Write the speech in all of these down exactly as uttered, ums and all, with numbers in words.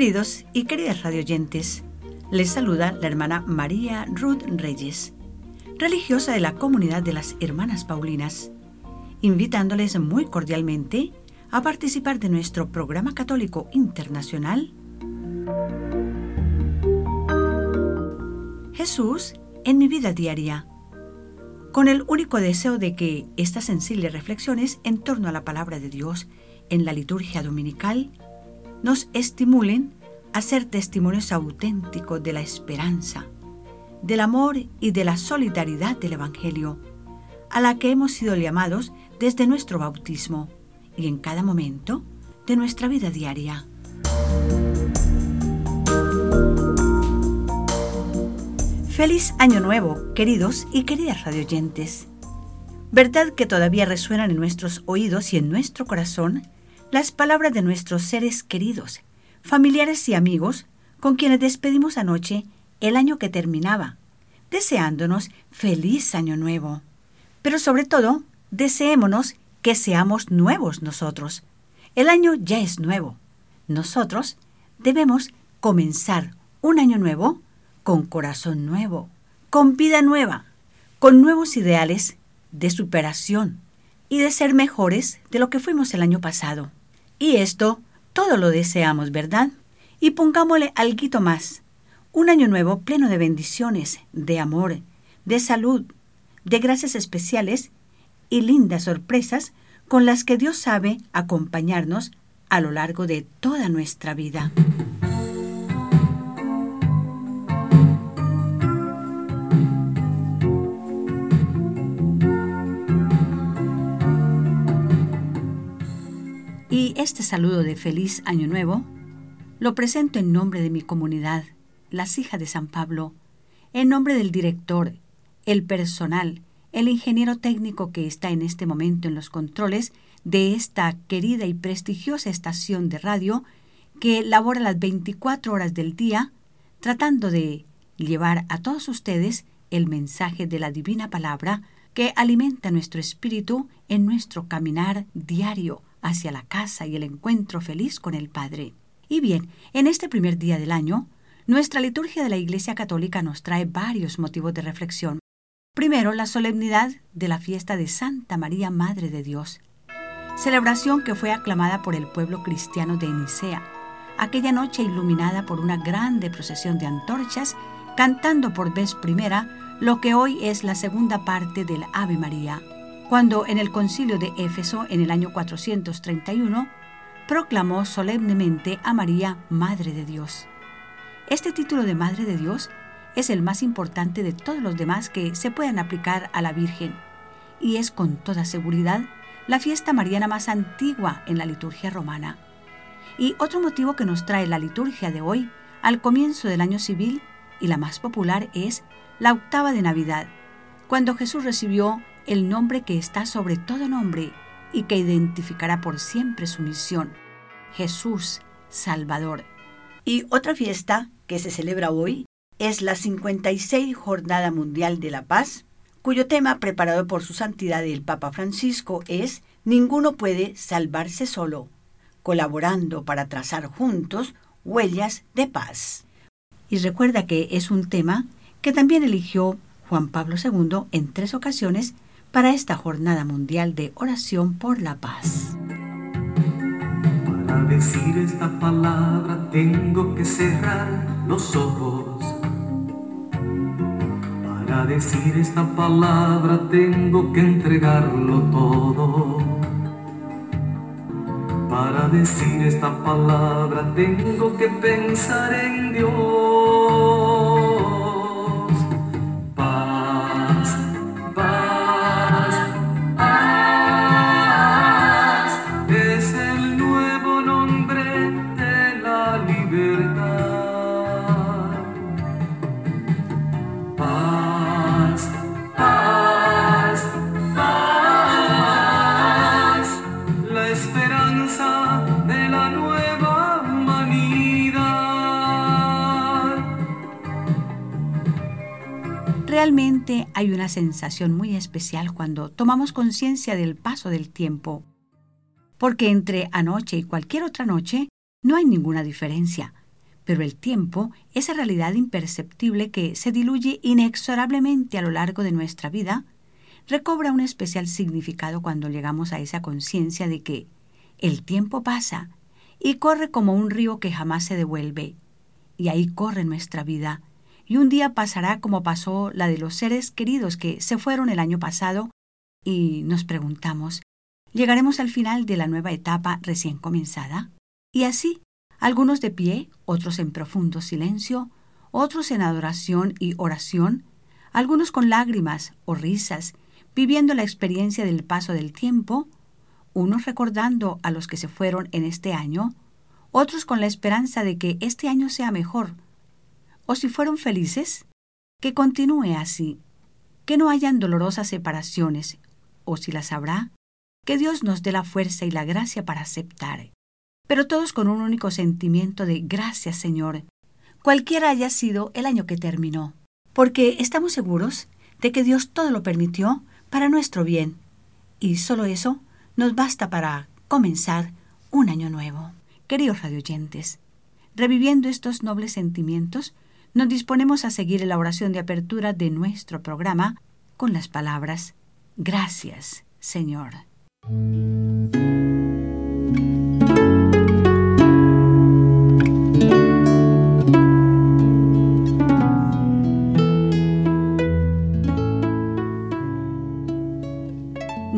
Queridos y queridas radioyentes, les saluda la hermana María Ruth Reyes, religiosa de la Comunidad de las Hermanas Paulinas, invitándoles muy cordialmente a participar de nuestro programa católico internacional Jesús en mi vida diaria, con el único deseo de que estas sencillas reflexiones en torno a la palabra de Dios en la liturgia dominical nos estimulen a ser testimonios auténticos de la esperanza, del amor y de la solidaridad del Evangelio, a la que hemos sido llamados desde nuestro bautismo y en cada momento de nuestra vida diaria. Feliz Año Nuevo, queridos y queridas radioyentes. ¿Verdad que todavía resuenan en nuestros oídos y en nuestro corazón las palabras de nuestros seres queridos, familiares y amigos con quienes despedimos anoche el año que terminaba, deseándonos feliz Año Nuevo? Pero sobre todo, deseémonos que seamos nuevos nosotros. El año ya es nuevo. Nosotros debemos comenzar un año nuevo con corazón nuevo, con vida nueva, con nuevos ideales de superación y de ser mejores de lo que fuimos el año pasado. Y esto todo lo deseamos, ¿verdad? Y pongámosle alguito más. Un año nuevo pleno de bendiciones, de amor, de salud, de gracias especiales y lindas sorpresas con las que Dios sabe acompañarnos a lo largo de toda nuestra vida. Y este saludo de feliz Año Nuevo lo presento en nombre de mi comunidad, las Hijas de San Pablo, en nombre del director, el personal, el ingeniero técnico que está en este momento en los controles de esta querida y prestigiosa estación de radio que labora las veinticuatro horas del día tratando de llevar a todos ustedes el mensaje de la divina palabra que alimenta nuestro espíritu en nuestro caminar diario hacia la casa y el encuentro feliz con el Padre. Y bien, en este primer día del año, nuestra liturgia de la Iglesia Católica nos trae varios motivos de reflexión. Primero, la solemnidad de la fiesta de Santa María, Madre de Dios, celebración que fue aclamada por el pueblo cristiano de Nicea, aquella noche iluminada por una grande procesión de antorchas, cantando por vez primera lo que hoy es la segunda parte del Ave María, cuando en el Concilio de Éfeso, en el año cuatrocientos treinta y uno, proclamó solemnemente a María, Madre de Dios. Este título de Madre de Dios es el más importante de todos los demás que se puedan aplicar a la Virgen, y es con toda seguridad la fiesta mariana más antigua en la liturgia romana. Y otro motivo que nos trae la liturgia de hoy, al comienzo del año civil, y la más popular, es la octava de Navidad, cuando Jesús recibió el nombre que está sobre todo nombre y que identificará por siempre su misión: Jesús Salvador. Y otra fiesta que se celebra hoy es la cincuenta y seis Jornada Mundial de la Paz, cuyo tema preparado por su santidad el Papa Francisco es «Ninguno puede salvarse solo», colaborando para trazar juntos huellas de paz. Y recuerda que es un tema que también eligió Juan Pablo segundo en tres ocasiones para esta Jornada Mundial de Oración por la Paz. Para decir esta palabra tengo que cerrar los ojos. Para decir esta palabra tengo que entregarlo todo. Para decir esta palabra tengo que pensar en Dios. Paz, paz, paz es el nuevo nombre de la libertad. Realmente hay una sensación muy especial cuando tomamos conciencia del paso del tiempo, porque entre anoche y cualquier otra noche no hay ninguna diferencia, pero el tiempo, esa realidad imperceptible que se diluye inexorablemente a lo largo de nuestra vida, recobra un especial significado cuando llegamos a esa conciencia de que el tiempo pasa y corre como un río que jamás se devuelve, y ahí corre nuestra vida, y un día pasará como pasó la de los seres queridos que se fueron el año pasado, y nos preguntamos, ¿llegaremos al final de la nueva etapa recién comenzada? Y así, algunos de pie, otros en profundo silencio, otros en adoración y oración, algunos con lágrimas o risas, viviendo la experiencia del paso del tiempo, unos recordando a los que se fueron en este año, otros con la esperanza de que este año sea mejor, o si fueron felices, que continúe así, que no hayan dolorosas separaciones, o si las habrá, que Dios nos dé la fuerza y la gracia para aceptar. Pero todos con un único sentimiento de gracias, Señor, cualquiera haya sido el año que terminó, porque estamos seguros de que Dios todo lo permitió para nuestro bien, y solo eso nos basta para comenzar un año nuevo. Queridos radioyentes, reviviendo estos nobles sentimientos, nos disponemos a seguir la oración de apertura de nuestro programa con las palabras «Gracias, Señor».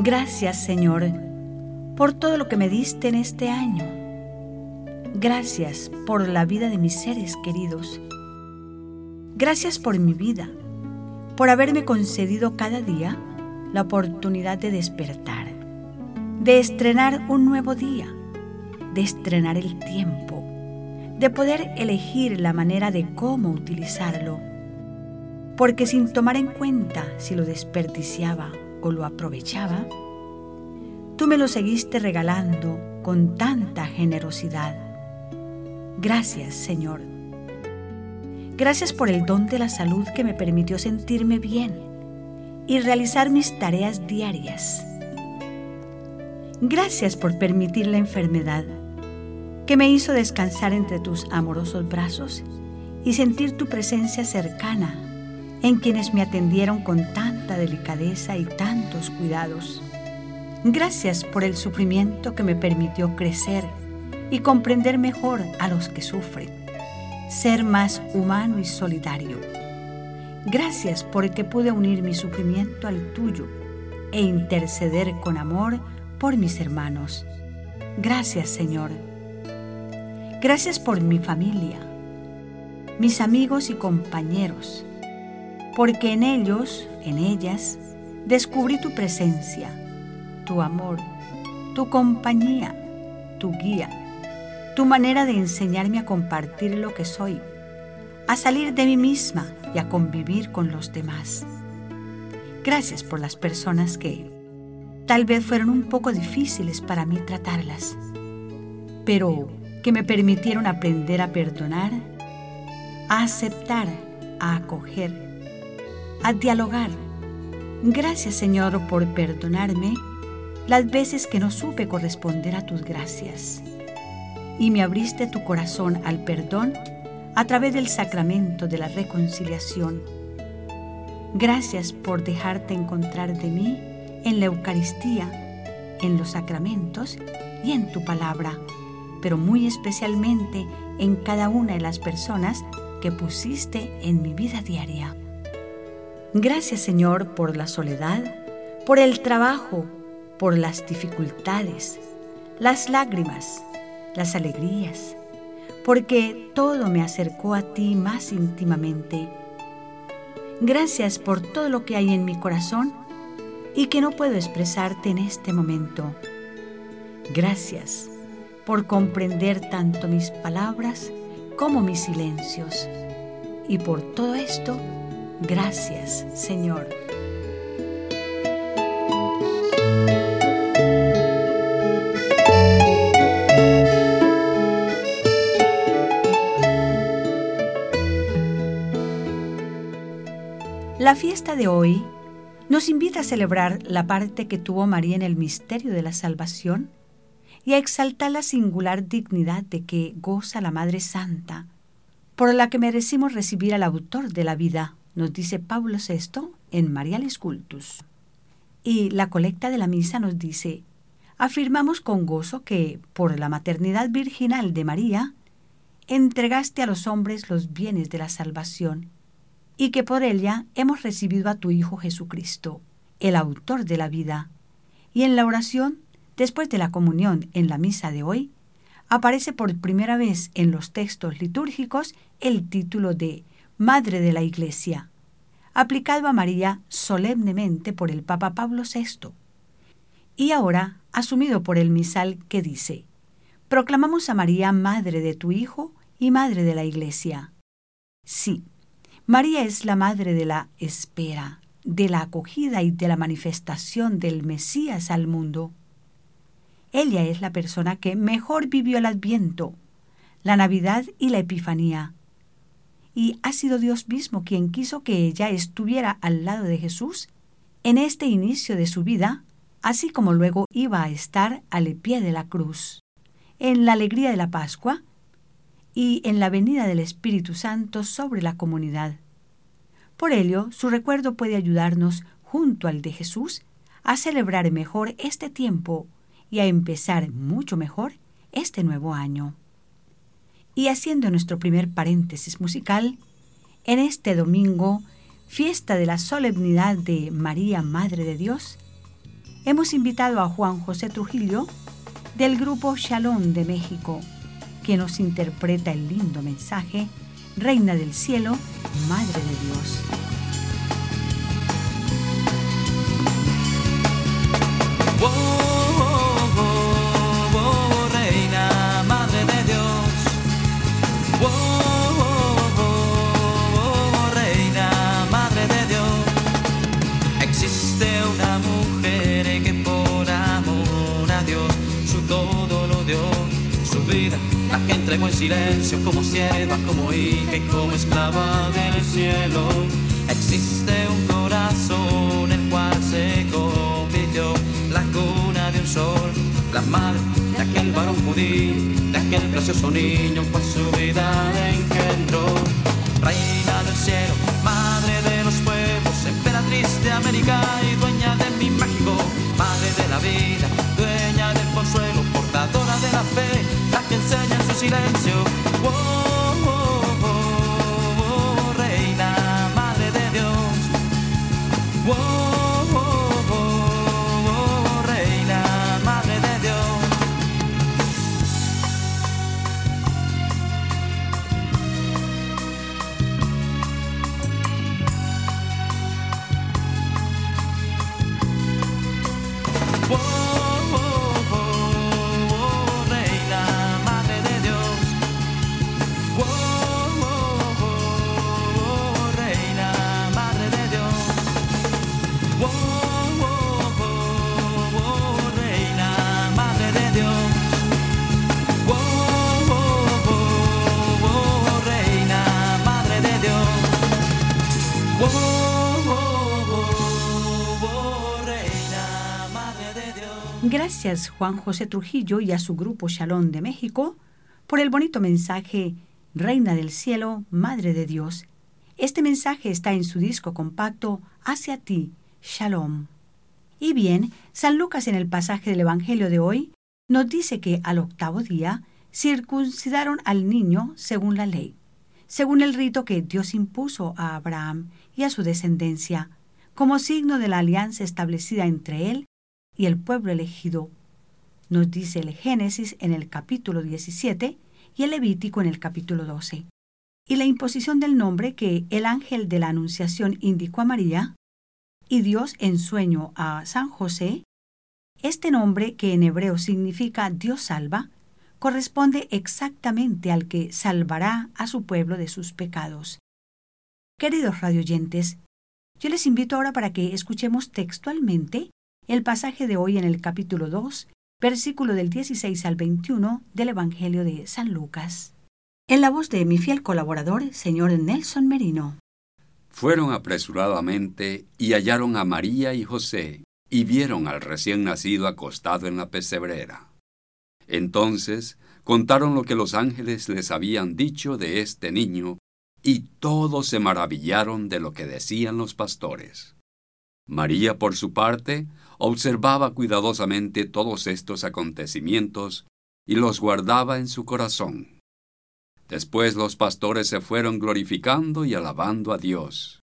Gracias, Señor, por todo lo que me diste en este año. Gracias por la vida de mis seres queridos. Gracias por mi vida, por haberme concedido cada día la oportunidad de despertar, de estrenar un nuevo día, de estrenar el tiempo, de poder elegir la manera de cómo utilizarlo, porque sin tomar en cuenta si lo desperdiciaba o lo aprovechaba, tú me lo seguiste regalando con tanta generosidad. Gracias, Señor. Gracias por el don de la salud que me permitió sentirme bien y realizar mis tareas diarias. Gracias por permitir la enfermedad que me hizo descansar entre tus amorosos brazos y sentir tu presencia cercana en quienes me atendieron con tanta delicadeza y tantos cuidados. Gracias por el sufrimiento que me permitió crecer y comprender mejor a los que sufren, ser más humano y solidario. Gracias porque pude unir mi sufrimiento al tuyo e interceder con amor por mis hermanos. Gracias, Señor. Gracias por mi familia, mis amigos y compañeros, porque en ellos, en ellas, descubrí tu presencia, tu amor, tu compañía, tu guía, tu manera de enseñarme a compartir lo que soy, a salir de mí misma y a convivir con los demás. Gracias por las personas que tal vez fueron un poco difíciles para mí tratarlas, pero que me permitieron aprender a perdonar, a aceptar, a acoger, a dialogar. Gracias, Señor, por perdonarme las veces que no supe corresponder a tus gracias. Y me abriste tu corazón al perdón a través del sacramento de la reconciliación. Gracias por dejarte encontrar de mí en la Eucaristía, en los sacramentos y en tu palabra, pero muy especialmente en cada una de las personas que pusiste en mi vida diaria. Gracias, Señor, por la soledad, por el trabajo, por las dificultades, las lágrimas, las alegrías, porque todo me acercó a ti más íntimamente. Gracias por todo lo que hay en mi corazón y que no puedo expresarte en este momento. Gracias por comprender tanto mis palabras como mis silencios. Y por todo esto, gracias, Señor. La fiesta de hoy nos invita a celebrar la parte que tuvo María en el misterio de la salvación y a exaltar la singular dignidad de que goza la Madre Santa, por la que merecimos recibir al autor de la vida, nos dice Pablo sexto en Mariales Cultus. Y la colecta de la misa nos dice: afirmamos con gozo que, por la maternidad virginal de María, entregaste a los hombres los bienes de la salvación, y que por ella hemos recibido a tu Hijo Jesucristo, el autor de la vida. Y en la oración, después de la comunión en la misa de hoy, aparece por primera vez en los textos litúrgicos el título de Madre de la Iglesia, aplicado a María solemnemente por el Papa Pablo sexto, y ahora asumido por el misal que dice: proclamamos a María Madre de tu Hijo y Madre de la Iglesia. Sí, María es la Madre de la espera, de la acogida y de la manifestación del Mesías al mundo. Ella es la persona que mejor vivió el Adviento, la Navidad y la Epifanía. Y ha sido Dios mismo quien quiso que ella estuviera al lado de Jesús en este inicio de su vida, así como luego iba a estar al pie de la cruz, en la alegría de la Pascua y en la venida del Espíritu Santo sobre la comunidad. Por ello, su recuerdo puede ayudarnos, junto al de Jesús, a celebrar mejor este tiempo y a empezar mucho mejor este nuevo año. Y haciendo nuestro primer paréntesis musical, en este domingo, fiesta de la solemnidad de María, Madre de Dios, hemos invitado a Juan José Trujillo, del Grupo Shalom de México, que nos interpreta el lindo mensaje: Reina del Cielo, Madre de Dios. Entrego en silencio como sierva, como hija y como esclava del cielo. Existe un corazón el cual se convirtió la cuna de un sol, la madre de aquel varón judío, de aquel precioso niño cual su vida engendró. Reina del cielo, madre de los pueblos, emperatriz de América y dueña de mi México, madre de la vida, dueña del consuelo, portadora de la fe, la que enseña en su silencio. Oh, oh, oh, oh, reina, madre de Dios. Oh, oh, oh, oh, reina, madre de Dios. Oh, gracias Juan José Trujillo y a su Grupo Shalom de México por el bonito mensaje Reina del Cielo, Madre de Dios. Este mensaje está en su disco compacto Hacia ti, Shalom. Y bien, San Lucas en el pasaje del Evangelio de hoy nos dice que al octavo día circuncidaron al niño según la ley, según el rito que Dios impuso a Abraham y a su descendencia, como signo de la alianza establecida entre él y el pueblo elegido, nos dice el Génesis en el capítulo diecisiete y el Levítico en el capítulo doce. Y la imposición del nombre que el ángel de la Anunciación indicó a María, y Dios en sueño a San José, este nombre que en hebreo significa Dios salva, corresponde exactamente al que salvará a su pueblo de sus pecados. Queridos radioyentes, yo les invito ahora para que escuchemos textualmente el pasaje de hoy en el capítulo dos, versículo del dieciséis al veintiuno del Evangelio de San Lucas. En la voz de mi fiel colaborador, señor Nelson Merino. Fueron apresuradamente y hallaron a María y José, y vieron al recién nacido acostado en la pesebrera. Entonces contaron lo que los ángeles les habían dicho de este niño, y todos se maravillaron de lo que decían los pastores. María, por su parte, observaba cuidadosamente todos estos acontecimientos y los guardaba en su corazón. Después los pastores se fueron glorificando y alabando a Dios,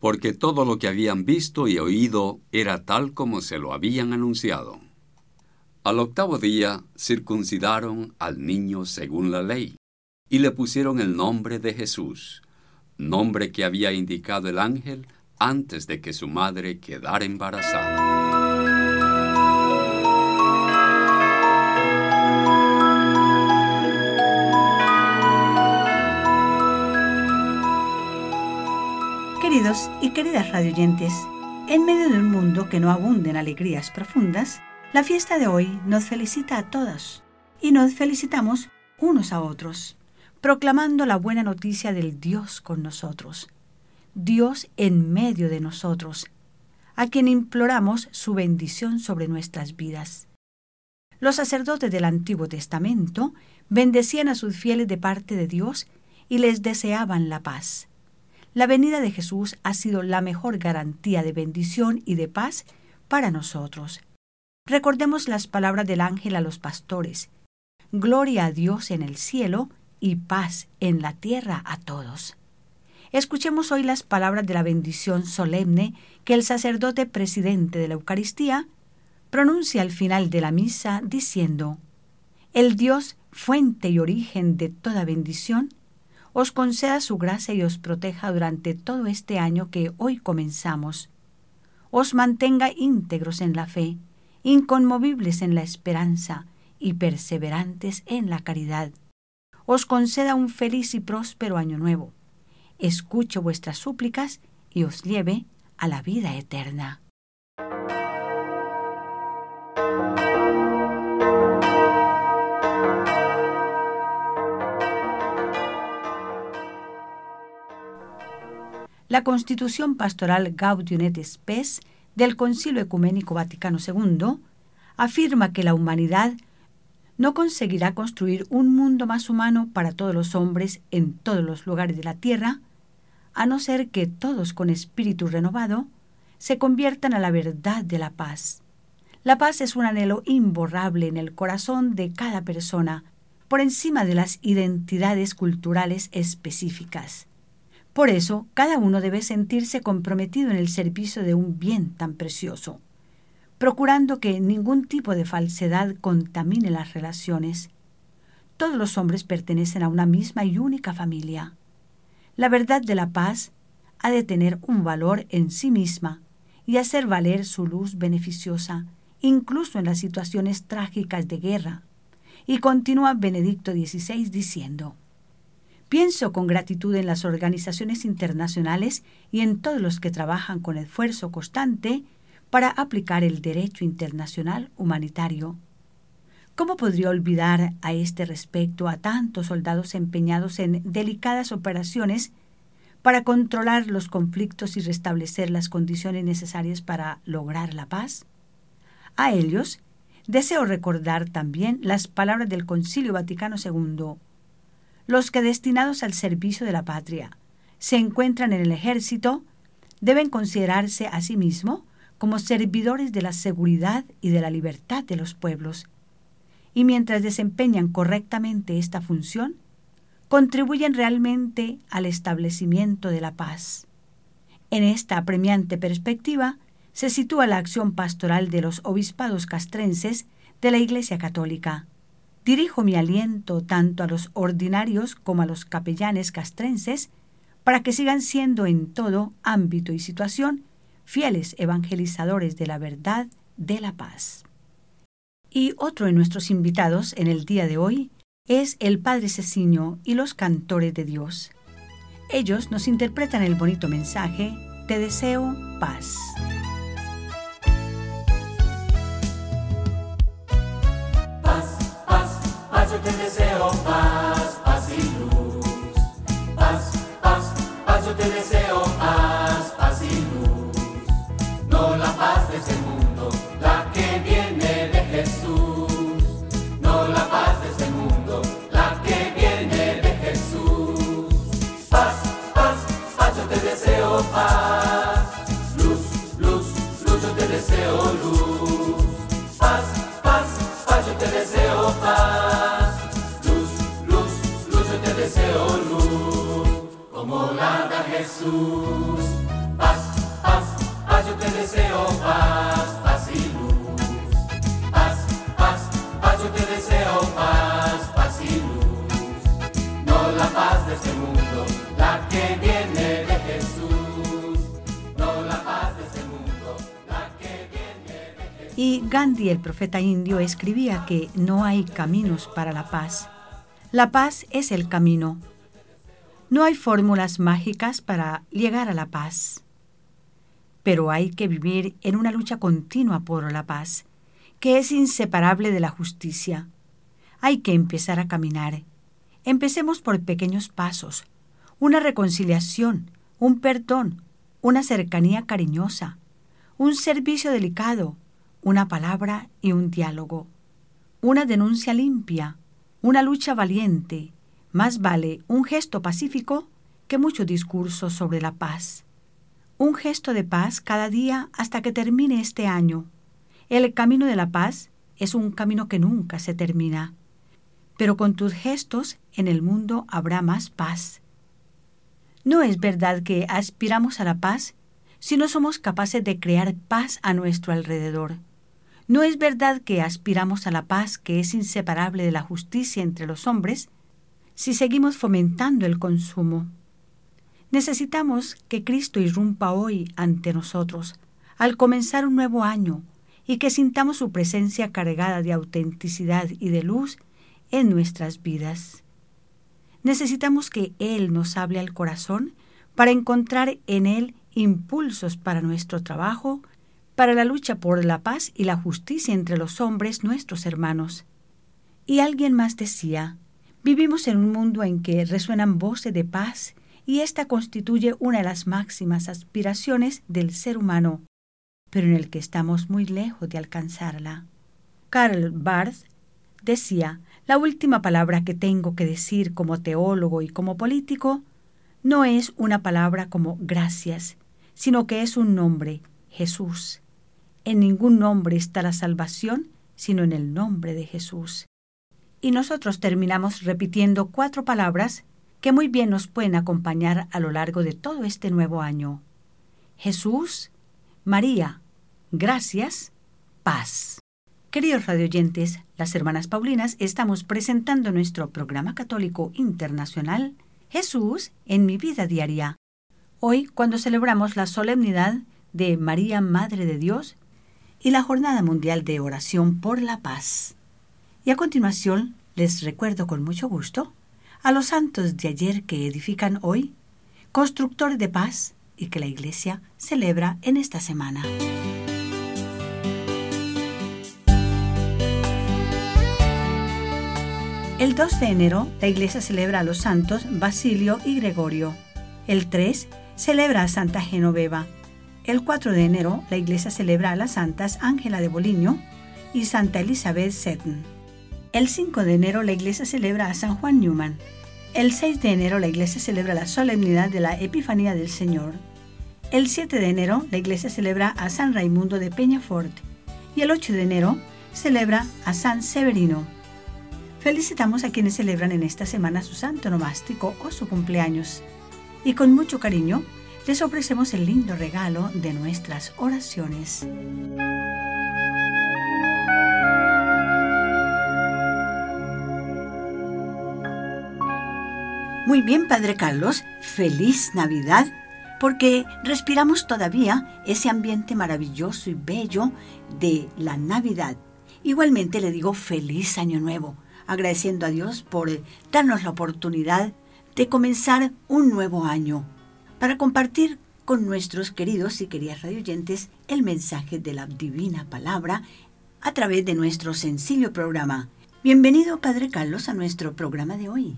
porque todo lo que habían visto y oído era tal como se lo habían anunciado. Al octavo día circuncidaron al niño según la ley, y le pusieron el nombre de Jesús, nombre que había indicado el ángel antes de que su madre quedara embarazada. Queridos y queridas radioyentes, en medio de un mundo que no abunda en alegrías profundas, la fiesta de hoy nos felicita a todos y nos felicitamos unos a otros, proclamando la buena noticia del Dios con nosotros, Dios en medio de nosotros, a quien imploramos su bendición sobre nuestras vidas. Los sacerdotes del Antiguo Testamento bendecían a sus fieles de parte de Dios y les deseaban la paz. La venida de Jesús ha sido la mejor garantía de bendición y de paz para nosotros. Recordemos las palabras del ángel a los pastores: gloria a Dios en el cielo y paz en la tierra a todos. Escuchemos hoy las palabras de la bendición solemne que el sacerdote presidente de la Eucaristía pronuncia al final de la misa diciendo: el Dios, fuente y origen de toda bendición, os conceda su gracia y os proteja durante todo este año que hoy comenzamos. Os mantenga íntegros en la fe, inconmovibles en la esperanza y perseverantes en la caridad. Os conceda un feliz y próspero año nuevo. Escuche vuestras súplicas y os lleve a la vida eterna. La Constitución Pastoral Gaudium et Spes del Concilio Ecuménico Vaticano segundo afirma que la humanidad no conseguirá construir un mundo más humano para todos los hombres en todos los lugares de la tierra, a no ser que todos con espíritu renovado se conviertan a la verdad de la paz. La paz es un anhelo imborrable en el corazón de cada persona, por encima de las identidades culturales específicas. Por eso, cada uno debe sentirse comprometido en el servicio de un bien tan precioso, procurando que ningún tipo de falsedad contamine las relaciones. Todos los hombres pertenecen a una misma y única familia. La verdad de la paz ha de tener un valor en sí misma y hacer valer su luz beneficiosa, incluso en las situaciones trágicas de guerra. Y continúa Benedicto dieciséis diciendo: pienso con gratitud en las organizaciones internacionales y en todos los que trabajan con esfuerzo constante para aplicar el derecho internacional humanitario. ¿Cómo podría olvidar a este respecto a tantos soldados empeñados en delicadas operaciones para controlar los conflictos y restablecer las condiciones necesarias para lograr la paz? A ellos deseo recordar también las palabras del Concilio Vaticano segundo. Los que destinados al servicio de la patria se encuentran en el ejército deben considerarse a sí mismos como servidores de la seguridad y de la libertad de los pueblos, y mientras desempeñan correctamente esta función, contribuyen realmente al establecimiento de la paz. En esta apremiante perspectiva se sitúa la acción pastoral de los obispados castrenses de la Iglesia Católica. Dirijo mi aliento tanto a los ordinarios como a los capellanes castrenses para que sigan siendo en todo ámbito y situación fieles evangelizadores de la verdad de la paz. Y otro de nuestros invitados en el día de hoy es el Padre Ceciño y los Cantores de Dios. Ellos nos interpretan el bonito mensaje: te deseo paz. Yo te deseo paz, paz y luz. Paz, paz, paz, yo te deseo paz, paz y luz. No la paz de este mundo, la que viene de Jesús. No la Y Gandhi, el profeta indio, escribía que no hay caminos para la paz. La paz es el camino. No hay fórmulas mágicas para llegar a la paz. Pero hay que vivir en una lucha continua por la paz, que es inseparable de la justicia. Hay que empezar a caminar. Empecemos por pequeños pasos, una reconciliación, un perdón, una cercanía cariñosa, un servicio delicado, una palabra y un diálogo, una denuncia limpia, una lucha valiente. Más vale un gesto pacífico que mucho discurso sobre la paz. Un gesto de paz cada día hasta que termine este año. El camino de la paz es un camino que nunca se termina. Pero con tus gestos en el mundo habrá más paz. No es verdad que aspiramos a la paz si no somos capaces de crear paz a nuestro alrededor. No es verdad que aspiramos a la paz, que es inseparable de la justicia entre los hombres, si seguimos fomentando el consumo. Necesitamos que Cristo irrumpa hoy ante nosotros, al comenzar un nuevo año, y que sintamos su presencia cargada de autenticidad y de luz en nuestras vidas. Necesitamos que Él nos hable al corazón para encontrar en Él impulsos para nuestro trabajo, para la lucha por la paz y la justicia entre los hombres, nuestros hermanos. Y alguien más decía: vivimos en un mundo en que resuenan voces de paz, y esta constituye una de las máximas aspiraciones del ser humano, pero en el que estamos muy lejos de alcanzarla. Karl Barth decía: la última palabra que tengo que decir como teólogo y como político no es una palabra como gracias, sino que es un nombre, Jesús. En ningún nombre está la salvación, sino en el nombre de Jesús. Y nosotros terminamos repitiendo cuatro palabras que muy bien nos pueden acompañar a lo largo de todo este nuevo año: Jesús, María, gracias, paz. Queridos radioyentes, las Hermanas Paulinas estamos presentando nuestro programa católico internacional Jesús en mi vida diaria. Hoy, cuando celebramos la solemnidad de María, Madre de Dios, y la Jornada Mundial de Oración por la Paz. Y a continuación, les recuerdo con mucho gusto a los santos de ayer que edifican hoy, constructor de paz, y que la Iglesia celebra en esta semana. El dos de enero, la Iglesia celebra a los santos Basilio y Gregorio. El tres, celebra a Santa Genoveva. El cuatro de enero, la Iglesia celebra a las santas Ángela de Boliño y Santa Elizabeth Seton. El cinco de enero, la Iglesia celebra a San Juan Newman. El seis de enero, la Iglesia celebra la solemnidad de la Epifanía del Señor. El siete de enero, la Iglesia celebra a San Raimundo de Peñafort. Y el ocho de enero, celebra a San Severino. Felicitamos a quienes celebran en esta semana su santo nomástico o su cumpleaños. Y con mucho cariño, les ofrecemos el lindo regalo de nuestras oraciones. Muy bien, Padre Carlos, feliz Navidad, porque respiramos todavía ese ambiente maravilloso y bello de la Navidad. Igualmente le digo feliz Año Nuevo, agradeciendo a Dios por darnos la oportunidad de comenzar un nuevo año, para compartir con nuestros queridos y queridas radioyentes el mensaje de la Divina Palabra a través de nuestro sencillo programa. Bienvenido, Padre Carlos, a nuestro programa de hoy.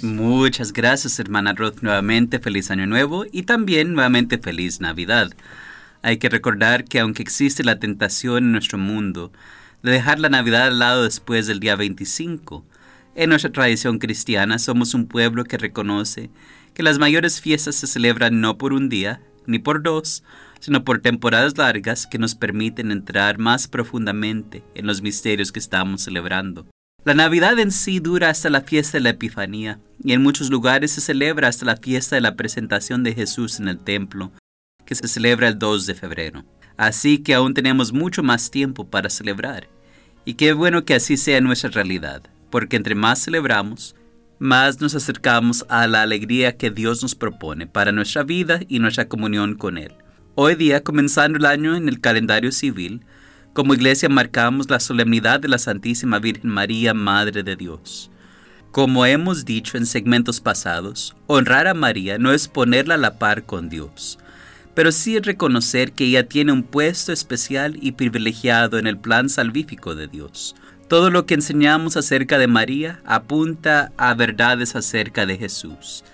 Muchas gracias, hermana Ruth. Nuevamente feliz Año Nuevo y también nuevamente feliz Navidad. Hay que recordar que aunque existe la tentación en nuestro mundo de dejar la Navidad al lado después del día veinticinco, en nuestra tradición cristiana somos un pueblo que reconoce que las mayores fiestas se celebran no por un día, ni por dos, sino por temporadas largas que nos permiten entrar más profundamente en los misterios que estamos celebrando. La Navidad en sí dura hasta la fiesta de la Epifanía, y en muchos lugares se celebra hasta la fiesta de la presentación de Jesús en el templo, que se celebra el dos de febrero. Así que aún tenemos mucho más tiempo para celebrar, y qué bueno que así sea nuestra realidad, porque entre más celebramos, más nos acercamos a la alegría que Dios nos propone para nuestra vida y nuestra comunión con Él. Hoy día, comenzando el año en el calendario civil, como iglesia marcamos la solemnidad de la Santísima Virgen María, Madre de Dios. Como hemos dicho en segmentos pasados, honrar a María no es ponerla a la par con Dios, pero sí es reconocer que ella tiene un puesto especial y privilegiado en el plan salvífico de Dios. Todo lo que enseñamos acerca de María apunta a verdades acerca de Jesús.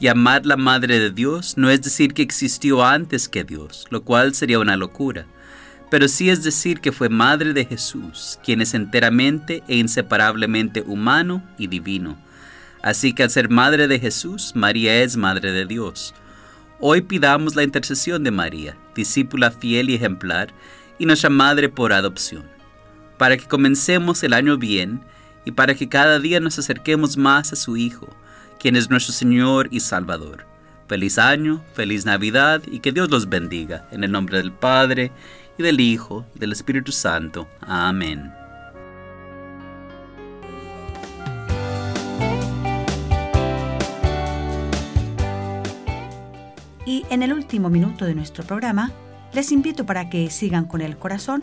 Llamarla Madre de Dios no es decir que existió antes que Dios, lo cual sería una locura, pero sí es decir que fue Madre de Jesús, quien es enteramente e inseparablemente humano y divino. Así que al ser Madre de Jesús, María es Madre de Dios. Hoy pidamos la intercesión de María, discípula fiel y ejemplar, y nuestra Madre por adopción, para que comencemos el año bien y para que cada día nos acerquemos más a su Hijo, quien es nuestro Señor y Salvador. Feliz año, feliz Navidad y que Dios los bendiga. En el nombre del Padre, y del Hijo, y del Espíritu Santo. Amén. Y en el último minuto de nuestro programa, les invito para que sigan con el corazón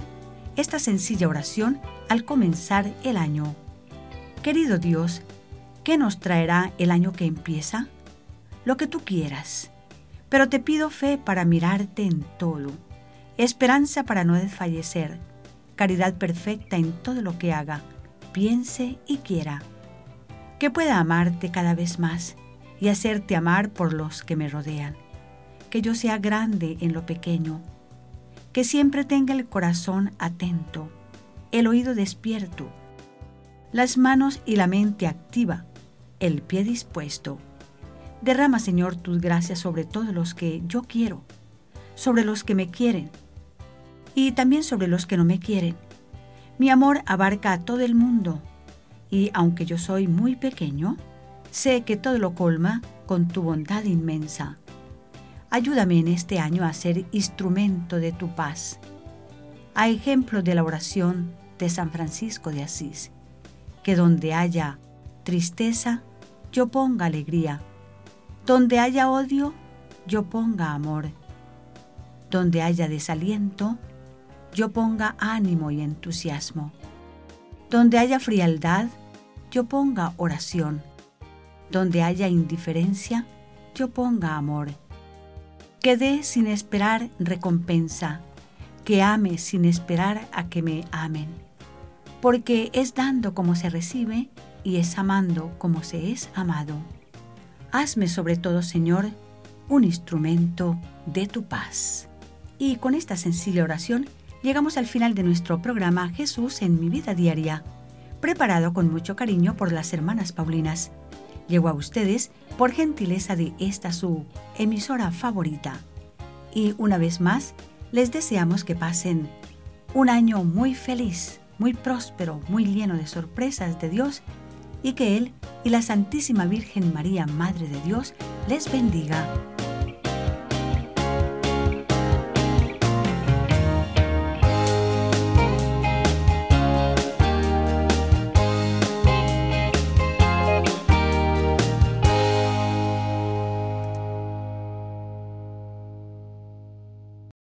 esta sencilla oración al comenzar el año. Querido Dios, ¿qué nos traerá el año que empieza? Lo que tú quieras, pero te pido fe para mirarte en todo, esperanza para no desfallecer, caridad perfecta en todo lo que haga, piense y quiera. Que pueda amarte cada vez más y hacerte amar por los que me rodean. Que yo sea grande en lo pequeño, que siempre tenga el corazón atento, el oído despierto, las manos y la mente activa, el pie dispuesto. Derrama, Señor, tus gracias sobre todos los que yo quiero, sobre los que me quieren y también sobre los que no me quieren. Mi amor abarca a todo el mundo y, aunque yo soy muy pequeño, sé que todo lo colma con tu bondad inmensa. Ayúdame en este año a ser instrumento de tu paz. A ejemplo de la oración de San Francisco de Asís, que donde haya tristeza, yo ponga alegría. Donde haya odio, yo ponga amor. Donde haya desaliento, yo ponga ánimo y entusiasmo. Donde haya frialdad, yo ponga oración. Donde haya indiferencia, yo ponga amor. Que dé sin esperar recompensa, que ame sin esperar a que me amen. Porque es dando como se recibe y es amando como se es amado. Hazme sobre todo, Señor, un instrumento de tu paz. Y con esta sencilla oración llegamos al final de nuestro programa Jesús en mi vida diaria, preparado con mucho cariño por las hermanas Paulinas. Llegó a ustedes por gentileza de esta su emisora favorita. Y una vez más, les deseamos que pasen un año muy feliz, muy próspero, muy lleno de sorpresas de Dios, y que Él y la Santísima Virgen María, Madre de Dios, les bendiga.